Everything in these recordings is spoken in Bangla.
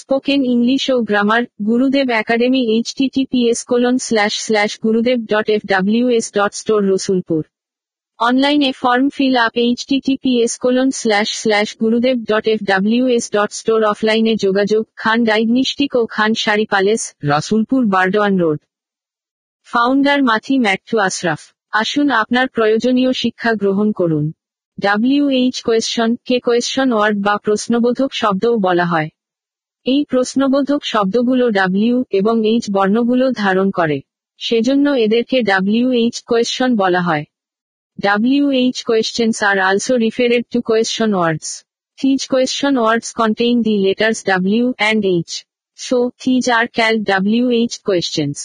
স্পোকেন ইংলিশ ও grammar Gurudev academy https://gurudev.fws.store Rasulpur. অনলাইনে ফর্ম ফিল আপ https://gurudev.fws.store। অফলাইনে যোগাযোগ খান ডায়াগনস্টিক ও Khan sari palace, Rasulpur Burdwan road. Founder মাথি ম্যাট্টু Ashraf. আসুন আপনার প্রয়োজনীয় শিক্ষা গ্রহণ করুন। WH কোয়েশ্চন কে কোয়েশ্চন ওয়ার্ড বা প্রশ্নবোধক শব্দও বলা হয়। এই প্রশ্নবোধক শব্দগুলো ডাব্লিউ এবং এইচ বর্ণগুলো ধারণ করে, সেজন্য এদেরকে WH কোয়েশ্চন বলা হয়। WH questions are also referred to question words. These question words contain the letters W and H. So, these are called WH questions.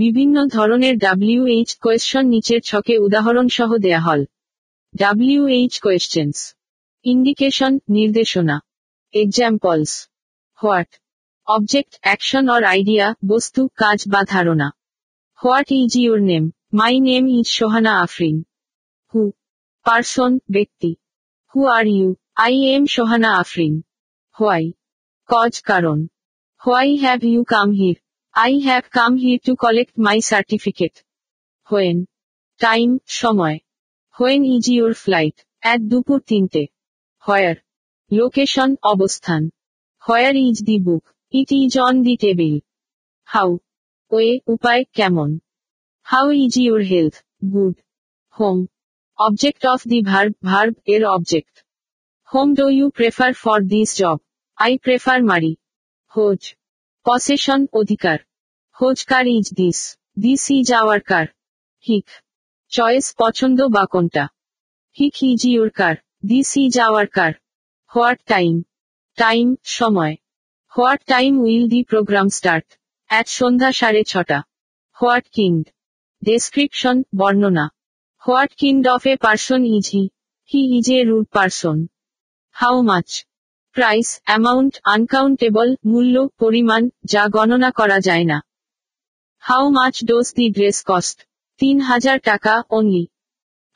বিভিন্ন ধরনের WH question নিচের ছকে উদাহরণ সহ দেয়া হল। WH questions. Indication, নির্দেশনা। Examples. What? Object, action or idea, বস্তু, কাজ বা ধারণা। What is your name? My name is Shohana Afrin. Who? Person, ব্যক্তি। Who are you? I am Shohana Afrin. Why? Cause, কারণ। Why have you come here? I have come here to collect my certificate. When? Time, সময়। When is your flight? At দুপুর 3:00. Where? Location, অবস্থান। Where is the book? It is on the table. How? Way, উপায়, কেমন। How is your health? Good. Home. Object of the verb, verb, এর object. Whom do you prefer for this job? I prefer Mari. Whose? Possession, অধিকার। Whose car is this? This is our car. Hick. Choice, পছন্দ বা কোনটা। Hick is your car. This is our car. What time? Time, সময়। What time will the program start? At Sandhya 6:30. What kind? Description, বর্ণনা। What kind of a person is he? He is a rude person. How much? Price, amount, uncountable, মূল্য, পরিমাণ, যা গণনা করা যায় না। How much does the dress cost? 3,000 টাকা, only.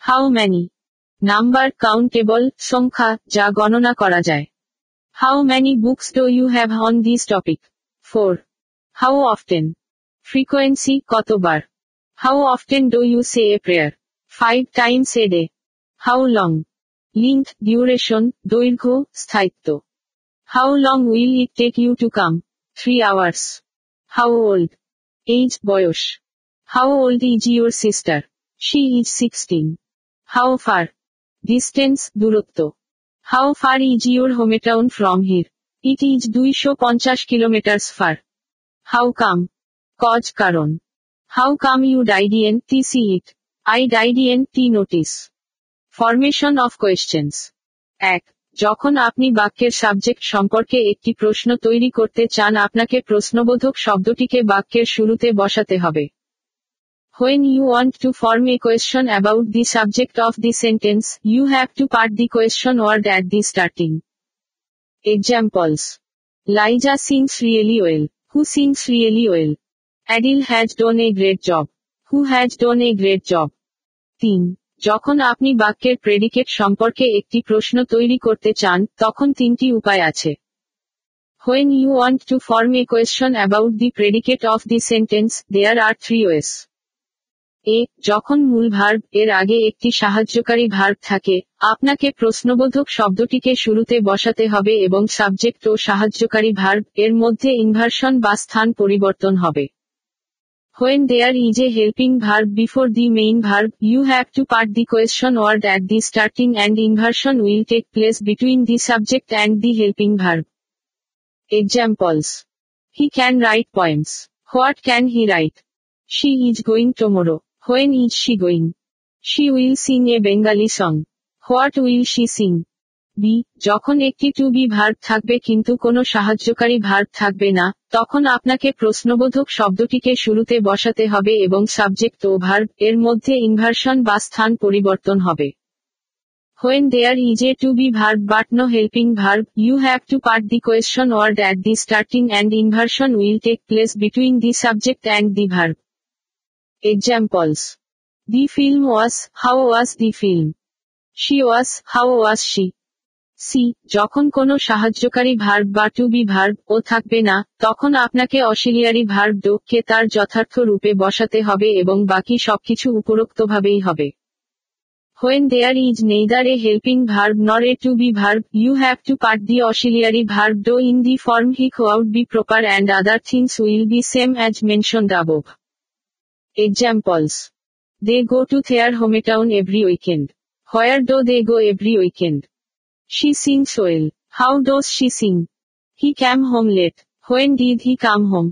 How many? Number, countable, সংখ্যা, যা গণনা করা যায়। How many books do you have on this topic? 4. How often? Frequency, কতবার। How often do you say a prayer? 5 times a day. How long? Length, duration, দৈর্ঘ্য, স্থায়িত্ব। How long will it take you to come? 3 hours. How old? Age, বয়স। How old is your sister? She is 16. How far? Distance, দূরত্ব। How far is your hometown from here? It is 250 kilometers far. How come? Cause, কারণ। How come you died in this heat? I died in the notice. Formation of questions. 1. যখন আপনি বাক্যের সাবজেক্ট সম্পর্কে একটি প্রশ্ন তৈরি করতে চান, আপনাকে প্রশ্নবোধক শব্দটিকে বাক্যের শুরুতে বসাতে হবে। When you want to form a question about the subject of the sentence, you have to put the question word at the starting. Examples. Liza sings really well. Who sings really well? Adil has done a great job. Who has done a great job? 3. যখন আপনি বাক্যের প্রেডিকেট সম্পর্কে একটি প্রশ্ন তৈরি করতে চান, তখন 3টি উপায় আছে। When you want to form a question about the predicate of the sentence, there are 3 ways. A. যখন মূল ভার্ব এর আগে একটি সাহায্যকারী ভার্ব থাকে, আপনাকে প্রশ্নবোধক শব্দটিকে শুরুতে বসাতে হবে এবং সাবজেক্ট ও সাহায্যকারী ভার্ব এর মধ্যে ইনভার্সন বা স্থান পরিবর্তন হবে। When there is a helping verb before the main verb, you have to put the question word at the starting and inversion will take place between the subject and the helping verb. Examples. He can write poems. What can he write? She is going tomorrow. When is she going? She will sing a Bengali song. What will she sing? B. যখন একটি টু বি ভার্ব থাকবে কিন্তু কোনো সাহায্যকারী ভার্ব থাকবে না, তখন আপনাকে প্রশ্নবোধক শব্দটিকে শুরুতে বসাতে হবে এবং সাবজেক্ট ও ভার্ব এর মধ্যে ইনভার্সন বা স্থান পরিবর্তন হবে। When there is a to be verb but no helping verb, you have to put the question word at the starting and inversion will take place between the subject and the verb. Examples. The film was. How was the film? She was. How was she? C, যখন কোনো সাহায্যকারী ভার্ব বা টু বি ভার্ব ও থাকবে না, তখন আপনাকে অক্সিলিয়ারি ভার্ব ডোকে তার যথার্থ রূপে বসাতে হবে এবং বাকি সবকিছু উপরোক্তভাবেই হবে। When there is neither a helping verb nor a to be verb, you have to put the auxiliary verb do in the form hic would be proper and other things will be same as mentioned above. Examples. They go to their hometown every weekend. Where do they go every weekend? She sings well. How does she sing? He came home late. When did he come home?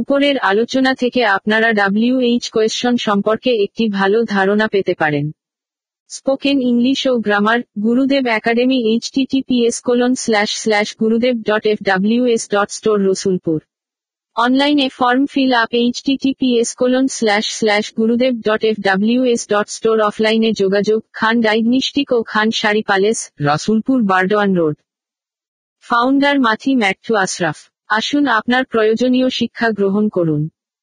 উপরের আলোচনা থেকে আপনারা WH কোয়েশ্চন সম্পর্কে একটি ভালো ধারণা পেতে পারেন। স্পোকেন ইংলিশ ও grammar Gurudev academy https://gurudev.fws.store Rasulpur. অনলাইনে ফর্ম ফিল আপ https://gurudev.fws.store। অফলাইনে যোগাযোগ খান ডায়াগনস্টিক ও Khan sari palace, Rasulpur Burdwan road. Founder মাথি ম্যাট্টু Ashraf. আসুন আপনার প্রয়োজনীয় শিক্ষা গ্রহণ করুন।